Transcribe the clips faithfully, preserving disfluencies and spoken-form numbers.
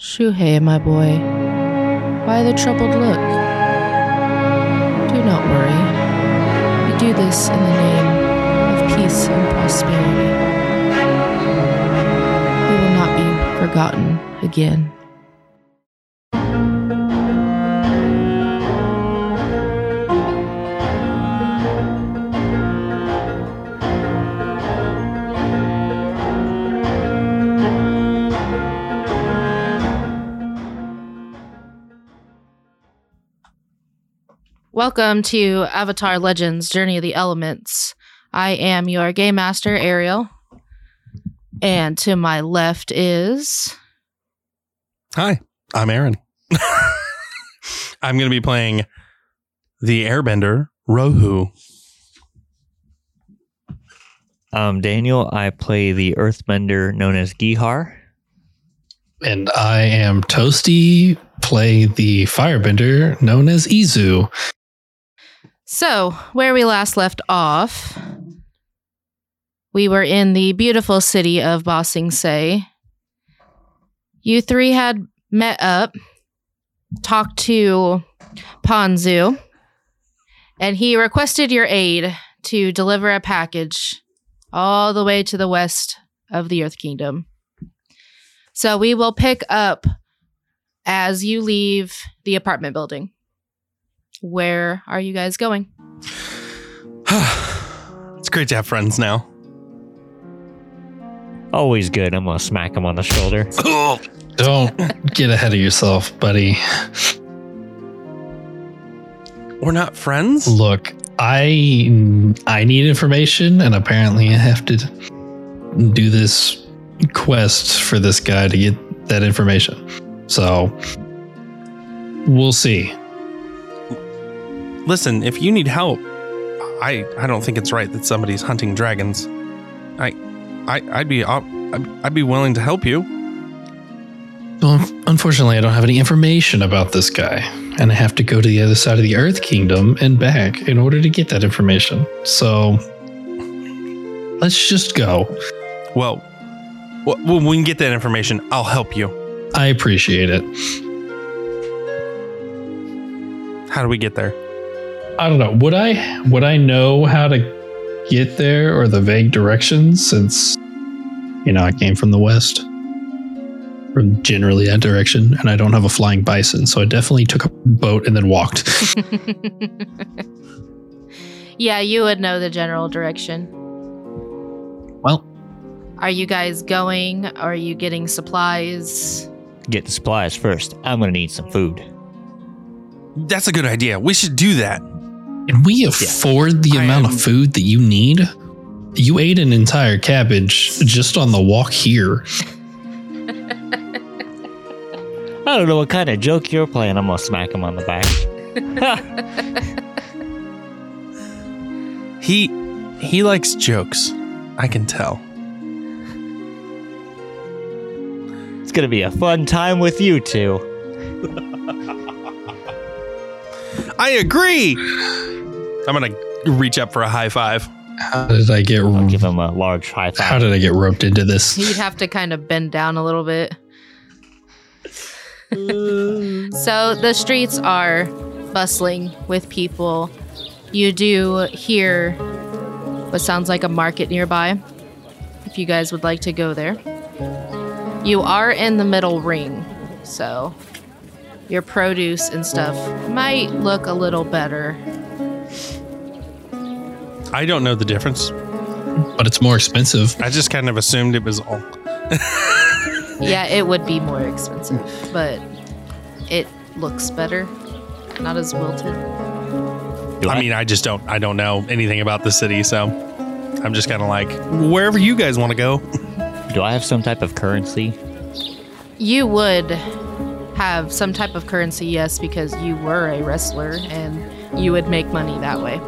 Shuhei, my boy, why the troubled look? Do not worry. We do this in the name of peace and prosperity. We will not be forgotten again. Welcome to Avatar Legends: Journey of the Elements. I am your game master, Ariel. And to my left is... Hi, I'm Aaron. I'm going to be playing the airbender, Rohu. I'm Daniel. I play the earthbender known as Gihar. And I am Toasty, play the firebender known as Izu. So, where we last left off, we were in the beautiful city of Ba Sing Se. You three had met up, talked to Ponzu, and he requested your aid to deliver a package all the way to the west of the Earth Kingdom. So we will pick up as you leave the apartment building. Where are you guys going? It's great to have friends now. Always good. I'm going to smack him on the shoulder. Don't get ahead of yourself, buddy. We're not friends? Look, I I need information, and apparently I have to do this quest for this guy to get that information. So, we'll see. Listen, if you need help, I, I don't think it's right that somebody's hunting dragons. I, I I'd be I'd be willing to help you. Well, unfortunately, I don't have any information about this guy, and I have to go to the other side of the Earth Kingdom and back in order to get that information. So let's just go. Well, when we can get that information, I'll help you. I appreciate it. How do we get there? I don't know. Would I would I know how to get there or the vague directions, since, you know, I came from the west, or generally that direction, and I don't have a flying bison, so I definitely took a boat and then walked. Yeah, you would know the general direction. Well, are you guys going? Are you getting supplies? Get the supplies first. I'm going to need some food. That's a good idea. We should do that. Can we afford yeah. the I amount am, of food that you need? You ate an entire cabbage just on the walk here. I don't know what kind of joke you're playing. I'm going to smack him on the back. he he likes jokes. I can tell. It's going to be a fun time with you two. I agree. I'm going to reach up for a high five. How did I get... I'll give him a large high five. How did I get roped into this? You'd have to kind of bend down a little bit. So the streets are bustling with people. You do hear what sounds like a market nearby, if you guys would like to go there. You are in the middle ring, so... your produce and stuff might look a little better. I don't know the difference. But it's more expensive. I just kind of assumed it was all. Yeah, it would be more expensive, but it looks better. Not as wilted. I mean, I just don't I don't know anything about the city, so I'm just kind of like, wherever you guys want to go. Do I have some type of currency? You would... have some type of currency, yes, because you were a wrestler and you would make money that way.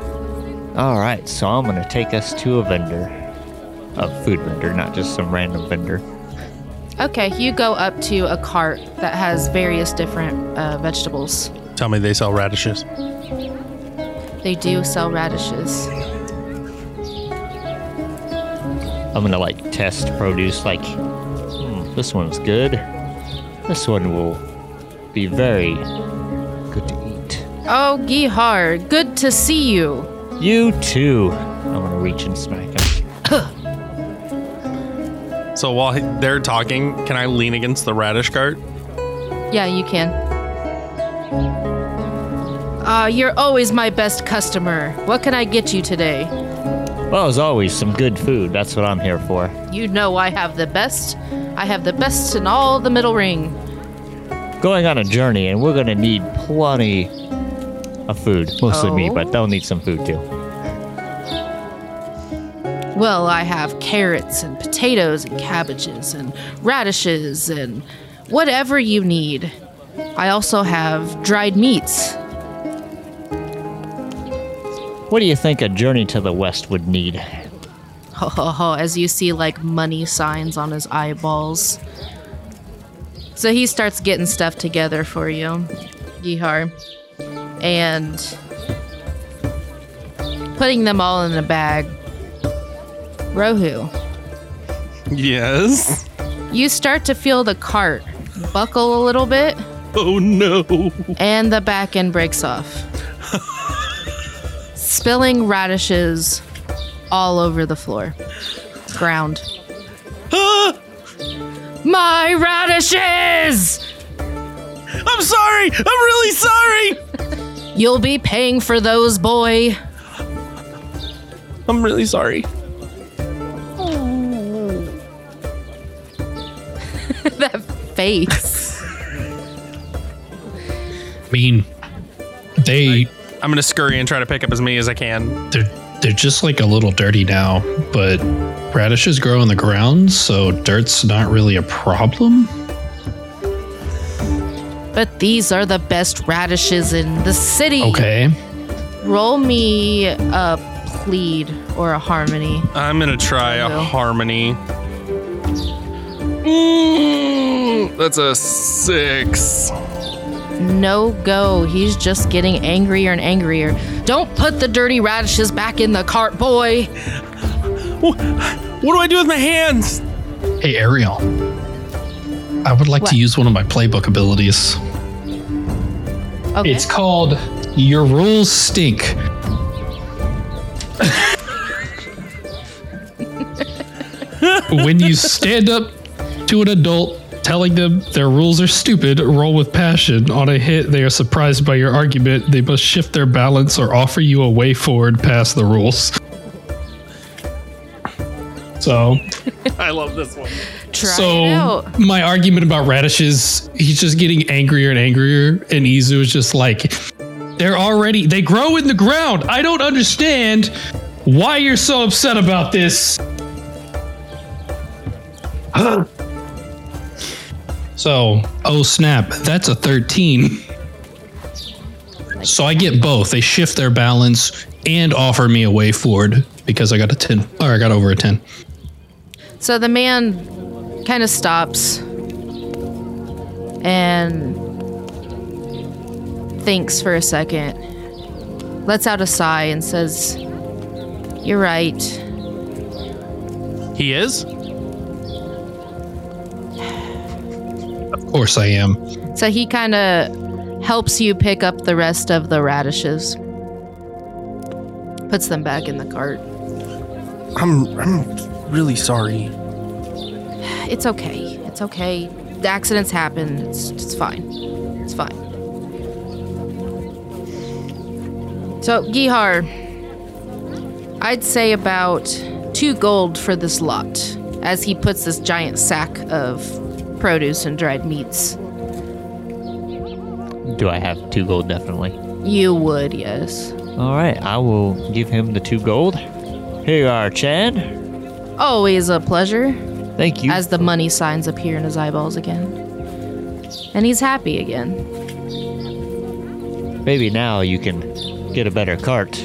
All right, so I'm going to take us to a vendor. A food vendor, not just some random vendor. Okay, you go up to a cart that has various different uh, vegetables. Tell me they sell radishes. They do sell radishes. I'm going to, like, test produce, like, hmm, this one's good. This one will be very good to eat. Oh, Gihar, good to see you. You too. I want to reach and smack him. So while they're talking, can I lean against the radish cart? Yeah, you can. Ah, uh, you're always my best customer. What can I get you today? Well, as always, some good food. That's what I'm here for. You know I have the best. I have the best in all the middle ring. Going on a journey, and we're going to need plenty of food. Mostly oh. me, but they'll need some food, too. Well, I have carrots and potatoes and cabbages and radishes and whatever you need. I also have dried meats. What do you think a journey to the west would need? Ho, ho, ho, as you see, like, money signs on his eyeballs. So he starts getting stuff together for you, Gihar, and putting them all in a bag. Rohu. Yes? You start to feel the cart buckle a little bit. Oh, no. And the back end breaks off. Spilling radishes all over the floor. Ground. Ah! My radishes! I'm sorry! I'm really sorry! You'll be paying for those, boy. I'm really sorry. Oh. That face. I mean, they... I- I'm going to scurry and try to pick up as many as I can. They're, they're just like a little dirty now, but radishes grow on the ground, so dirt's not really a problem. But these are the best radishes in the city. Okay. Roll me a plead or a harmony. I'm going to try a harmony. Mm, that's a six. No go. He's just getting angrier and angrier. Don't put the dirty radishes back in the cart, boy. What do I do with my hands? Hey, Ariel. I would like what? to use one of my playbook abilities. Okay. It's called Your Rules Stink. When you stand up to an adult telling them their rules are stupid, roll with passion. On a hit, they are surprised by your argument. They must shift their balance or offer you a way forward past the rules. So, I love this one. Try so, it out. My argument about radishes, he's just getting angrier and angrier, and Izu is just like, they're already, they grow in the ground. I don't understand why you're so upset about this. Huh? So, oh snap, that's a thirteen. So I get both. They shift their balance and offer me a way forward because I got a ten, or I got over a ten. So the man kind of stops and thinks for a second, lets out a sigh and says, "You're right." He is? Of course I am. So he kind of helps you pick up the rest of the radishes. Puts them back in the cart. I'm I'm really sorry. It's okay. It's okay. The accidents happen. It's it's fine. It's fine. So, Gihar, I'd say about two gold for this lot as he puts this giant sack of produce and dried meats. Do I have two gold? Definitely. You would, yes. All right, I will give him the two gold. Here you are, Chad. Always a pleasure. Thank you. As the money signs appear in his eyeballs again. And he's happy again. Maybe now you can get a better cart.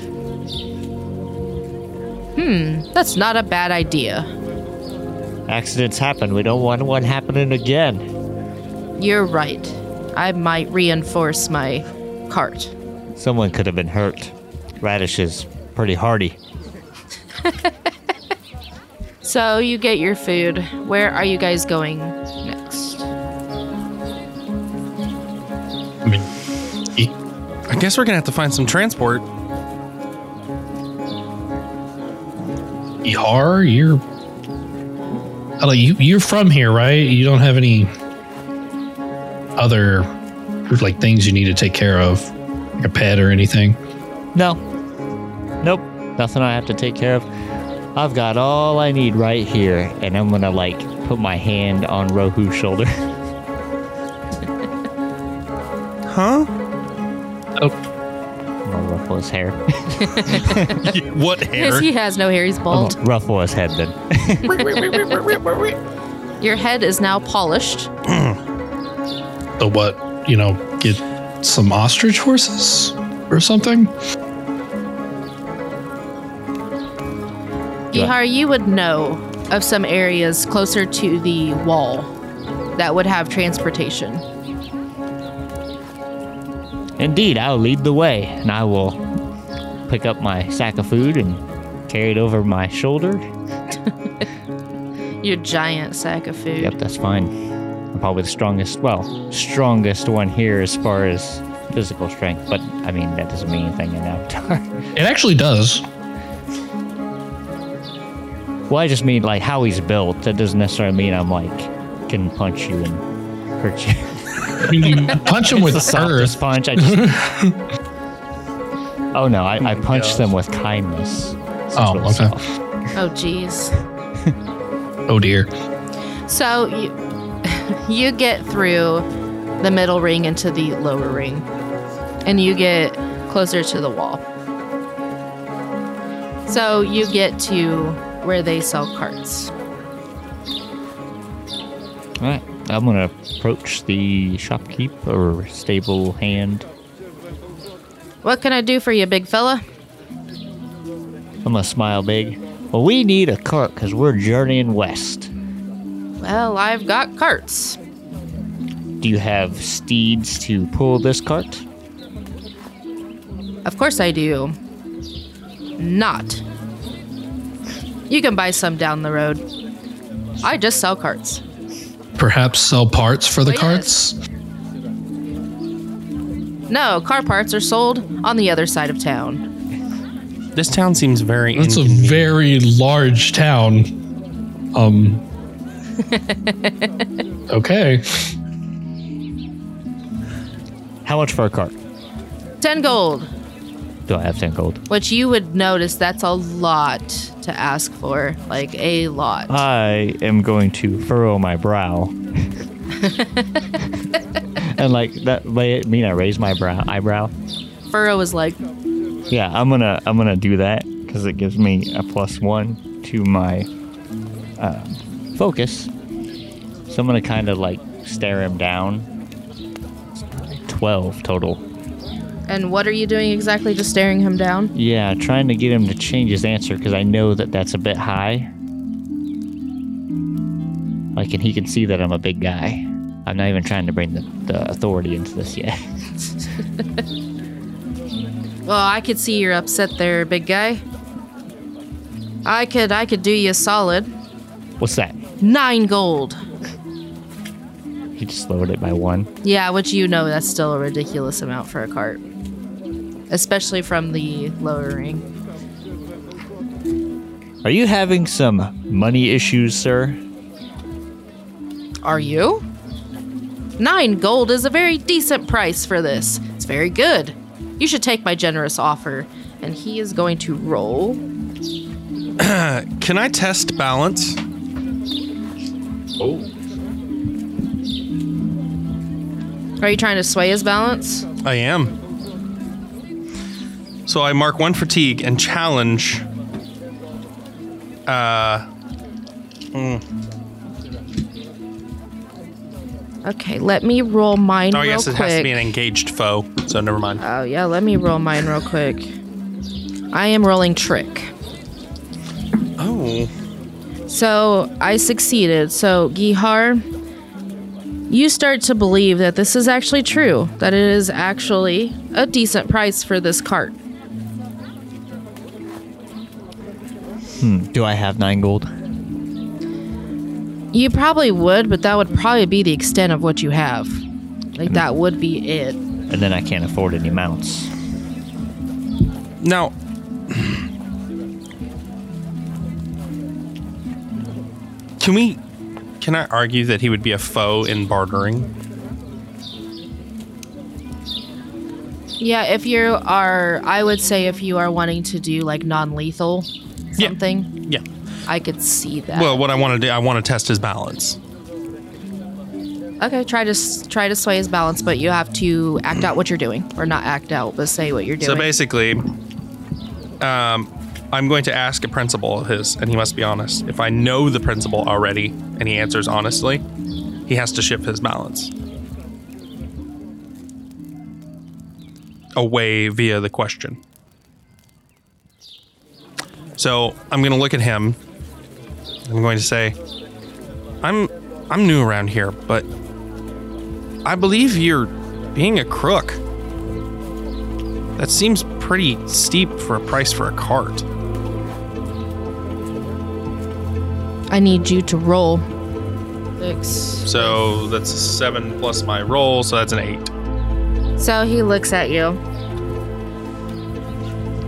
Hmm, that's not a bad idea. Accidents happen. We don't want one happening again. You're right. I might reinforce my cart. Someone could have been hurt. Radish is pretty hardy. So you get your food. Where are you guys going next? I mean, he, I guess we're gonna have to find some transport. Gihar, you're like you, you're from here, right? You don't have any other like things you need to take care of, like a pet or anything? No, nope, nothing I have to take care of. I've got all I need right here, and I'm gonna like put my hand on Rohu's shoulder. Huh? Oh. I'm gonna ruffle his hair. What hair? Because he has no hair, he's bald. I'm gonna ruffle his head then. Your head is now polished. So what, you know, get some ostrich horses or something? Gihar, you would know of some areas closer to the wall that would have transportation. Indeed, I'll lead the way, and I will pick up my sack of food and carry it over my shoulder. Your giant sack of food. Yep, that's fine. I'm probably the strongest, well, strongest one here as far as physical strength, but, I mean, that doesn't mean anything in Avatar. It actually does. Well, I just mean, like, how he's built. That doesn't necessarily mean I'm, like, can punch you and hurt you. I mean, you punch them with the earth. Punch, I just... Oh, no, I, I punch them with kindness. Oh, okay. Oh, jeez. Oh, dear. So, you, you get through the middle ring into the lower ring, and you get closer to the wall. So, you get to... where they sell carts. Alright, I'm gonna approach the shopkeep or stable hand. What can I do for you, big fella? I'm gonna smile big. Well, we need a cart because we're journeying west. Well, I've got carts. Do you have steeds to pull this cart? Of course I do. Not. You can buy some down the road. I just sell carts. Perhaps sell parts for the oh, carts? Yes. No, car parts are sold on the other side of town. This town seems very It's a very large town. Um. Okay. How much for a cart? Ten gold. Do I have ten gold? Which you would notice that's a lot to ask for. Like, a lot. I am going to furrow my brow. And, like, that may mean I raise my brow eyebrow. Furrow is like... Yeah, I'm gonna I'm gonna do that because it gives me a plus one to my uh, focus. So I'm gonna kind of, like, stare him down. twelve total. And what are you doing exactly? Just staring him down? Yeah, trying to get him to change his answer because I know that that's a bit high. Like, and he can see that I'm a big guy. I'm not even trying to bring the, the authority into this yet. Well, I could see you're upset there, big guy. I could, I could do you a solid. What's that? Nine gold. He just lowered it by one. Yeah, which you know that's still a ridiculous amount for a cart. Especially from the lower ring. Are you having some money issues, sir? Are you? Nine gold is a very decent price for this. It's very good. You should take my generous offer. And he is going to roll. Can I test balance? Oh. Are you trying to sway his balance? I am. So I mark one fatigue and challenge. Uh, mm. Okay, let me roll mine oh, real quick. Oh, I guess it quick. has to be an engaged foe, so never mind. Oh, yeah, let me roll mine real quick. I am rolling trick. Oh. So I succeeded. So Gihar, you start to believe that this is actually true, that it is actually a decent price for this cart. Hmm, do I have nine gold? You probably would, but that would probably be the extent of what you have. Like, that would be it. and then I can't afford any mounts. Now, can we, can I argue that he would be a foe in bartering? Yeah, if you are, I would say if you are wanting to do like non-lethal something. Yeah. yeah. I could see that. Well, what I want to do, I want to test his balance. Okay, try to try to sway his balance, but you have to act out what you're doing, or not act out, but say what you're doing. So basically, um, I'm going to ask a principle of his, and he must be honest. If I know the principle already, and he answers honestly, he has to shift his balance away via the question. So I'm going to look at him. I'm going to say, I'm I'm new around here, but I believe you're being a crook. That seems pretty steep for a price for a cart. I need you to roll. Six. So that's a seven plus my roll, so that's an eight. So he looks at you.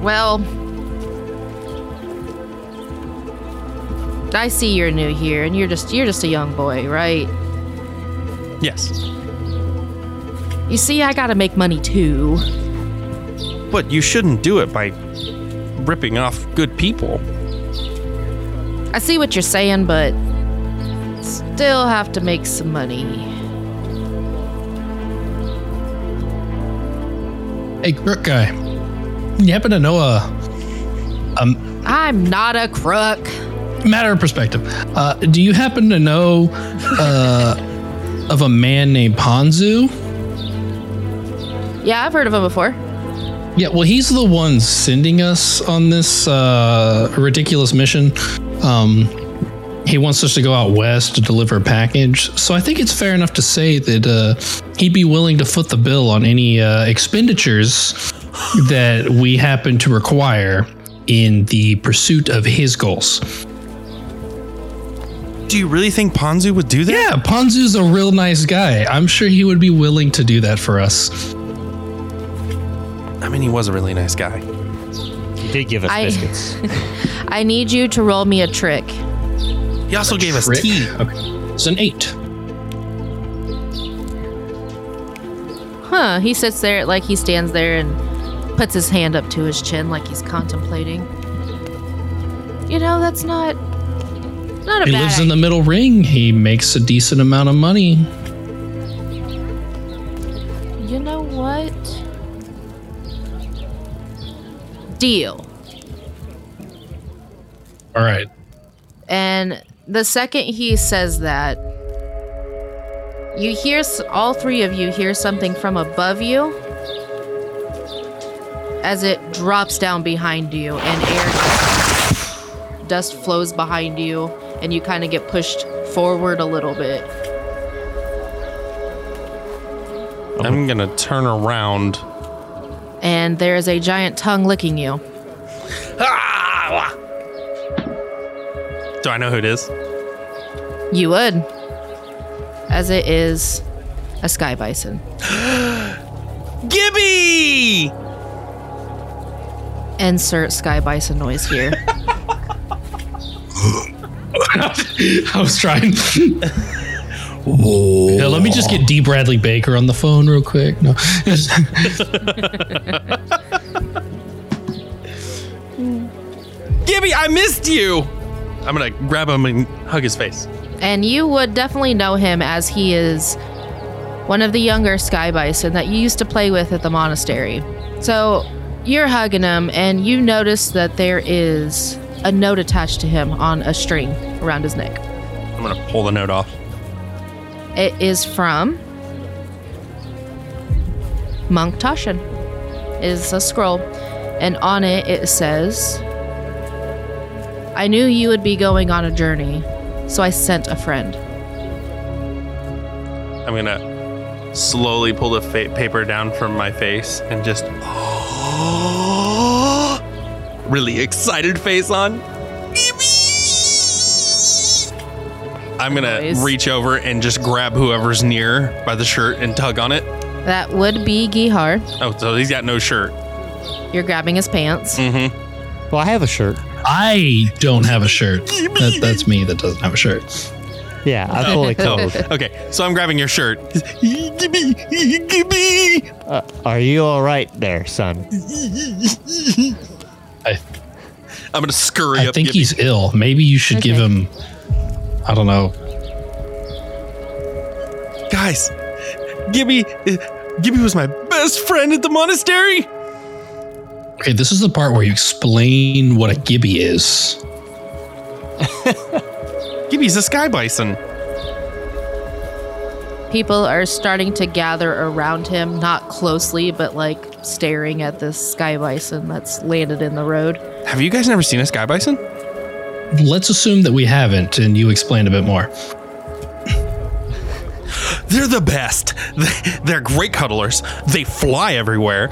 Well, I see you're new here, and you're just you're just a young boy, right? Yes. You see, I gotta make money too. But you shouldn't do it by ripping off good people. I see what you're saying, but still have to make some money. Hey, crook guy, you happen to know a... Um, I'm not a crook. Matter of perspective. Uh, do you happen to know uh, of a man named Ponzu? Yeah, I've heard of him before. Yeah, well, he's the one sending us on this uh, ridiculous mission. Um, he wants us to go out west to deliver a package. So I think it's fair enough to say that... Uh, he'd be willing to foot the bill on any uh, expenditures that we happen to require in the pursuit of his goals. Do you really think Ponzu would do that? Yeah, Ponzu's a real nice guy. I'm sure he would be willing to do that for us. I mean, he was a really nice guy. He did give us I, biscuits. I need you to roll me a trick. He also a gave trick? us tea. Okay. It's an eight. Huh, he sits there, like he stands there and puts his hand up to his chin like he's contemplating. You know, that's not, not a bad idea. He lives in the middle ring. He makes a decent amount of money. You know what? Deal. All right. And the second he says that, you hear, all three of you hear something from above you as it drops down behind you, and air dust flows behind you, and you kind of get pushed forward a little bit. I'm gonna turn around. And there is a giant tongue licking you. Ah! Do I know who it is? You would. As it is a sky bison. Gibby! Insert sky bison noise here. I was trying. Whoa. Now, let me just get D. Bradley Baker on the phone real quick. No. Gibby, I missed you. I'm going to grab him and hug his face. And you would definitely know him as he is one of the younger sky bison that you used to play with at the monastery. So you're hugging him, and you notice that there is a note attached to him on a string around his neck. I'm going to pull the note off. It is from Monk Toshin. It is a scroll, and on it it says, I knew you would be going on a journey, so I sent a friend. I'm going to slowly pull the fa- paper down from my face and just... Oh, really excited face on. I'm going to reach over and just grab whoever's near by the shirt and tug on it. That would be Gihar. Oh, so he's got no shirt. You're grabbing his pants. Mm-hmm. Well, I have a shirt. I don't have a shirt. That, that's me that doesn't have a shirt. Yeah, I'm oh, fully clothed. Oh, okay, so I'm grabbing your shirt. Gibby, Gibby. Uh, are you all right there, son? I, I'm gonna scurry I up. I think Gibby. He's ill. Maybe you should okay. give him. I don't know. Guys, Gibby, Gibby was my best friend at the monastery. Okay, this is the part where you explain what a Gibby is. Gibby's a sky bison. People are starting to gather around him, not closely, but like staring at this sky bison that's landed in the road. Have you guys never seen a sky bison? Let's assume that we haven't, and you explain a bit more. They're the best. They're great cuddlers. They fly everywhere.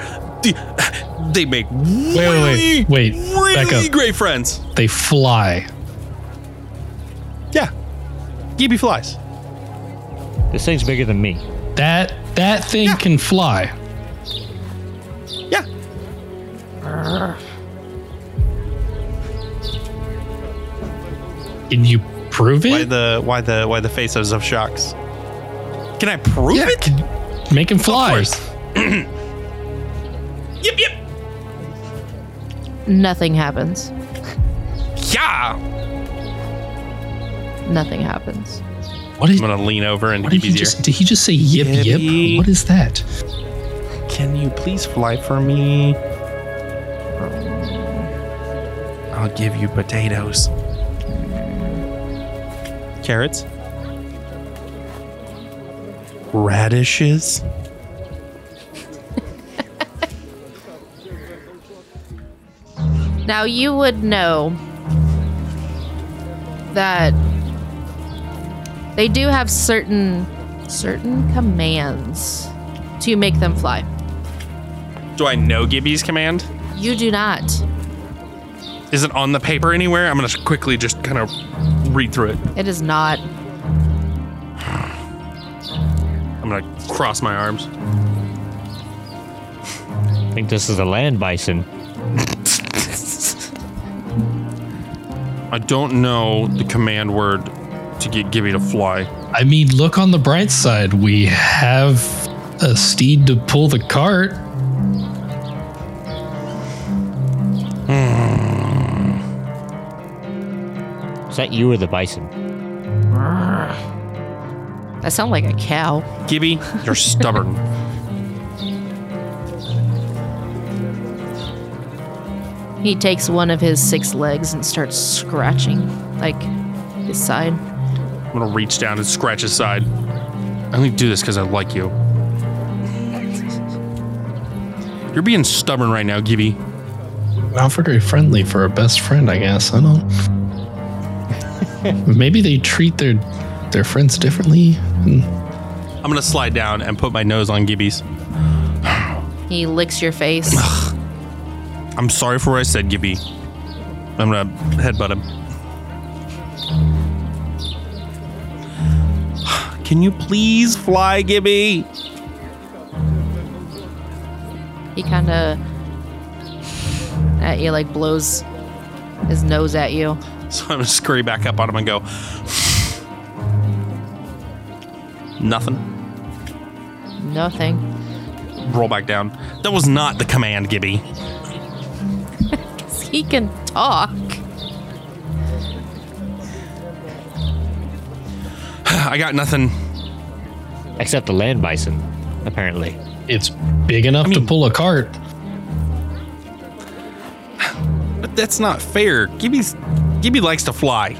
They make really, wait, wait, wait. Wait. Back really up. Great friends. They fly. Yeah, Gibby flies. This thing's bigger than me. That that thing yeah. can fly. Yeah. Can you prove it? Why the why the why the faces of shocks? Can I prove yeah, it? Can make him fly. Yep, yep. Nothing happens. Yeah. Nothing happens. What is, I'm gonna lean over and Gibby's ear. Just, did he just say yip Gibby. Yip? What is that? Can you please fly for me? I'll give you potatoes. Carrots. Radishes. Now you would know that they do have certain certain commands to make them fly. Do I know Gibby's command? You do not. Is it on the paper anywhere? I'm going to quickly just kind of read through it. It is not. I'm going to cross my arms. I think this is a land bison. I don't know the command word to get Gibby to fly. I mean, look on the bright side. We have a steed to pull the cart. Mm. Is that you or the bison? That sounds like a cow. Gibby, you're stubborn. He takes one of his six legs and starts scratching, like, his side. I'm gonna reach down and scratch his side. I only do this because I like you. You're being stubborn right now, Gibby. Not very friendly for a best friend, I guess. I don't. Maybe they treat their their friends differently. I'm gonna slide down and put my nose on Gibby's. He licks your face. I'm sorry for what I said, Gibby. I'm gonna headbutt him. Can you please fly, Gibby? He kind of at you, like blows his nose at you. So I'm gonna scurry back up on him and go, nothing. Nothing. Roll back down. That was not the command, Gibby. 'Cause he can talk. I got nothing. Except the land bison, apparently. It's big enough I mean, to pull a cart. But that's not fair. Gibby's, Gibby likes to fly.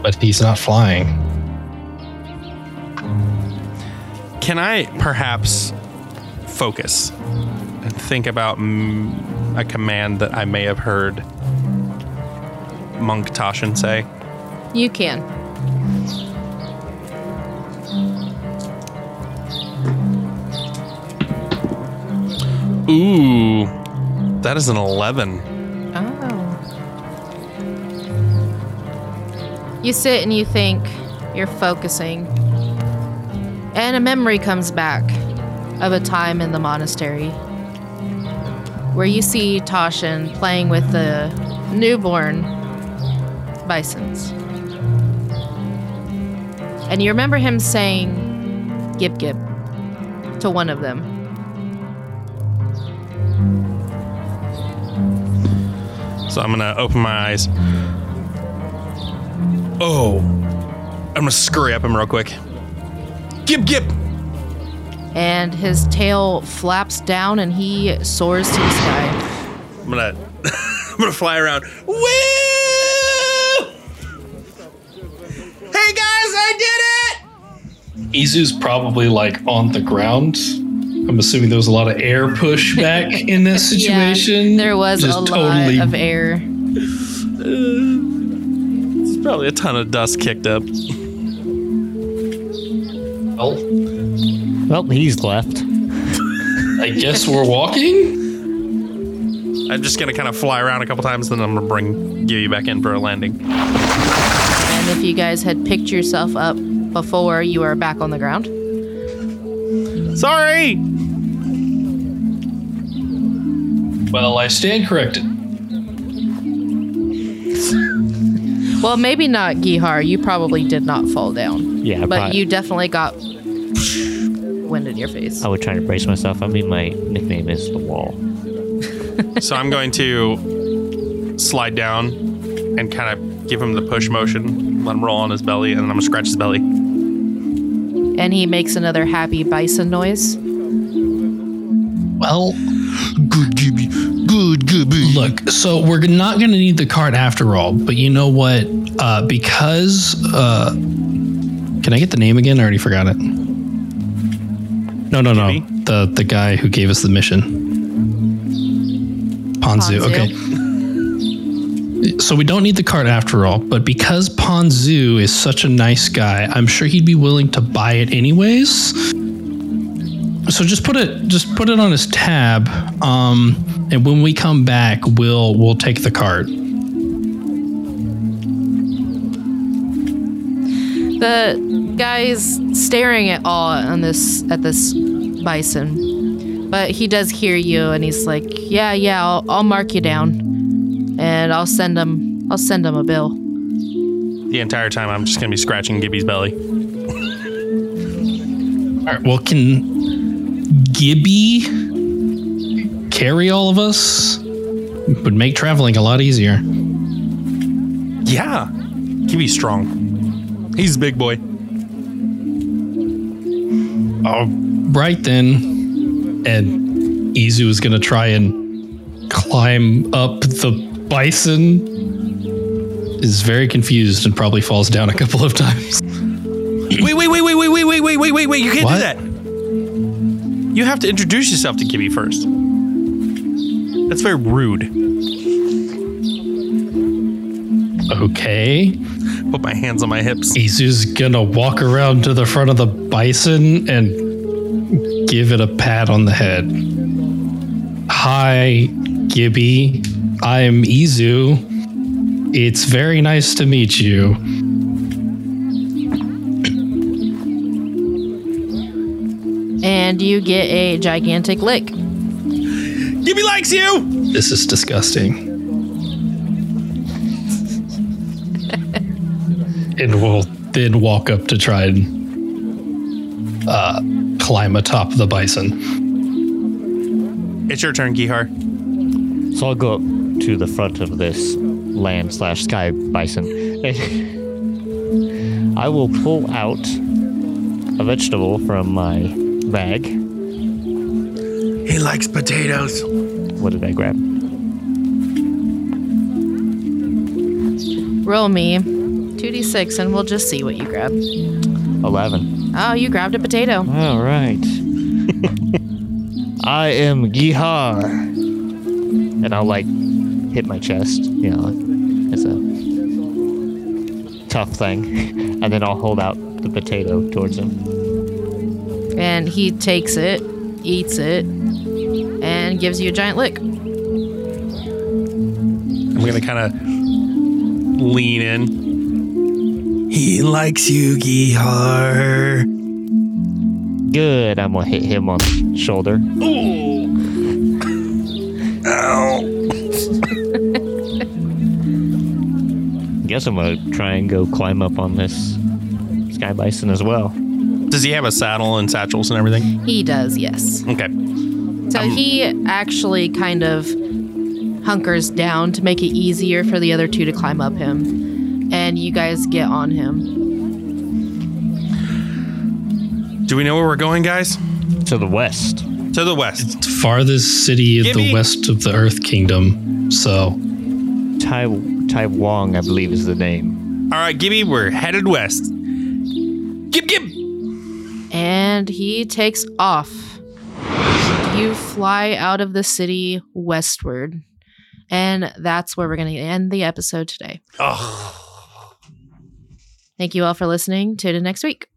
But he's not flying. Can I perhaps focus and think about mm, a command that I may have heard Monk Toshin say? You can. Ooh, that is an eleven. Oh. You sit and you think, you're focusing. And a memory comes back of a time in the monastery where you see Toshin playing with the newborn bisons. And you remember him saying, "Gib Gib," to one of them. So I'm going to open my eyes. Oh, I'm going to scurry up him real quick. Gib Gib! And his tail flaps down and he soars to the sky. I'm going to I'm gonna fly around. Woo! Hey guys, I did it! Izu's probably like on the ground. I'm assuming there was a lot of air pushback in this situation. Yeah, there was Just a totally... lot of air. Uh, there's probably a ton of dust kicked up. Oh. Well, he's left. I guess we're walking? I'm just going to kind of fly around a couple times, then I'm going to bring Gibby back in for a landing. And if you guys had picked yourself up before, you are back on the ground. Sorry! Well, I stand corrected. Well, maybe not, Gihar. You probably did not fall down. Yeah, But probably. You definitely got wind in your face. I would try to brace myself. I mean, my nickname is The Wall. So I'm going to slide down and kind of give him the push motion, let him roll on his belly, and then I'm going to scratch his belly. And he makes another happy bison noise. Well, good Gibby, good Gibby. Look, so we're not going to need the cart after all, but you know what? Uh, because, uh, can I get the name again? I already forgot it. No, no, no. The the guy who gave us the mission. Ponzu, Ponzu. Okay. So we don't need the cart after all, but because Ponzu is such a nice guy, I'm sure he'd be willing to buy it anyways. So just put it, just put it on his tab, um, and when we come back, we'll we'll take the cart. The guy's staring at all on this at this bison, but he does hear you, and he's like, "Yeah, yeah, I'll, I'll mark you down." And I'll send him, I'll send him a bill. The entire time, I'm just going to be scratching Gibby's belly. All right, well, can Gibby carry all of us? It would make traveling a lot easier. Yeah. Gibby's strong. He's a big boy. All right, then. And Izu is going to try and climb up the bison. Is very confused and probably falls down a couple of times. Wait, wait, wait, wait, wait, wait, wait, wait, wait, wait, wait! You can't what? do that. You have to introduce yourself to Gibby first. That's very rude. Okay. Put my hands on my hips. Izu's gonna walk around to the front of the bison and give it a pat on the head. Hi, Gibby. I'm Izu. It's very nice to meet you. And you get a gigantic lick. Gibby likes you! This is disgusting. And we'll then walk up to try and uh, climb atop the bison. It's your turn, Gihar. So I'll go up to the front of this land slash sky bison. I will pull out a vegetable from my bag. He likes potatoes. What did I grab? Roll me two d six and we'll just see what you grab. eleven. Oh, you grabbed a potato. All right. I am Gihar. And I'll like hit my chest, you know, it's a tough thing. And then I'll hold out the potato towards him. And he takes it, eats it, and gives you a giant lick. I'm going to kind of lean in. He likes you, Gihar. Good. I'm going to hit him on the shoulder. Ooh. Ow. Guess I'm going to try and go climb up on this sky bison as well. Does he have a saddle and satchels and everything? He does, yes. Okay. So um, he actually kind of hunkers down to make it easier for the other two to climb up him. And you guys get on him. Do we know where we're going, guys? To the west. To the west. It's the farthest city of Gibby. The west of the Earth Kingdom. So. Tai, Tai Wong, I believe, is the name. All right, Gibby, we're headed west. Gib, Gib! And he takes off. You fly out of the city westward. And that's where we're going to end the episode today. Oh. Thank you all for listening. Tune in next week.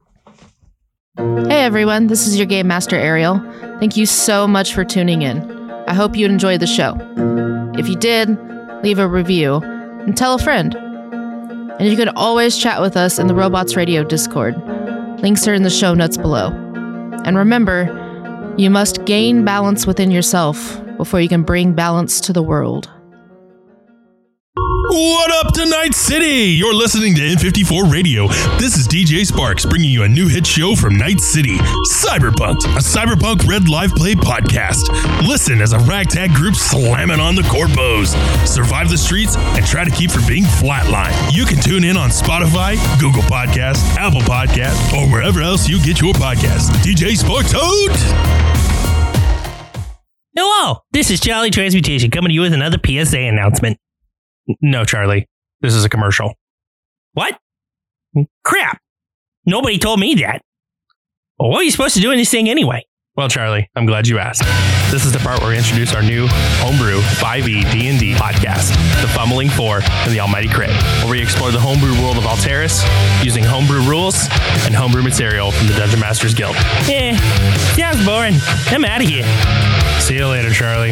Hey, everyone. This is your Game Master, Ariel. Thank you so much for tuning in. I hope you enjoyed the show. If you did, leave a review and tell a friend. And you can always chat with us in the Robots Radio Discord. Links are in the show notes below. And remember, you must gain balance within yourself before you can bring balance to the world. What up tonight, City? You're listening to N fifty-four Radio. This is D J Sparks bringing you a new hit show from Night City, Cyberpunk, a cyberpunk red live play podcast. Listen as a ragtag group slamming on the corpos, survive the streets, and try to keep from being flatlined. You can tune in on Spotify, Google Podcasts, Apple Podcasts, or wherever else you get your podcasts. D J Sparks out! Hello, this is Jolly Transmutation coming to you with another P S A announcement. No, Charlie. This is a commercial. What? Crap. Nobody told me that. Well, what are you supposed to do in this thing anyway? Well, Charlie, I'm glad you asked. This is the part where we introduce our new homebrew five e D and D podcast, The Fumbling Four and the Almighty Crit, where we explore the homebrew world of Altaris using homebrew rules and homebrew material from the Dungeon Masters Guild. Eh, sounds boring. I'm out of here. See you later, Charlie.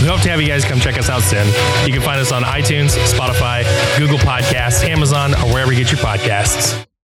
We hope to have you guys come check us out soon. You can find us on iTunes, Spotify, Google Podcasts, Amazon, or wherever you get your podcasts.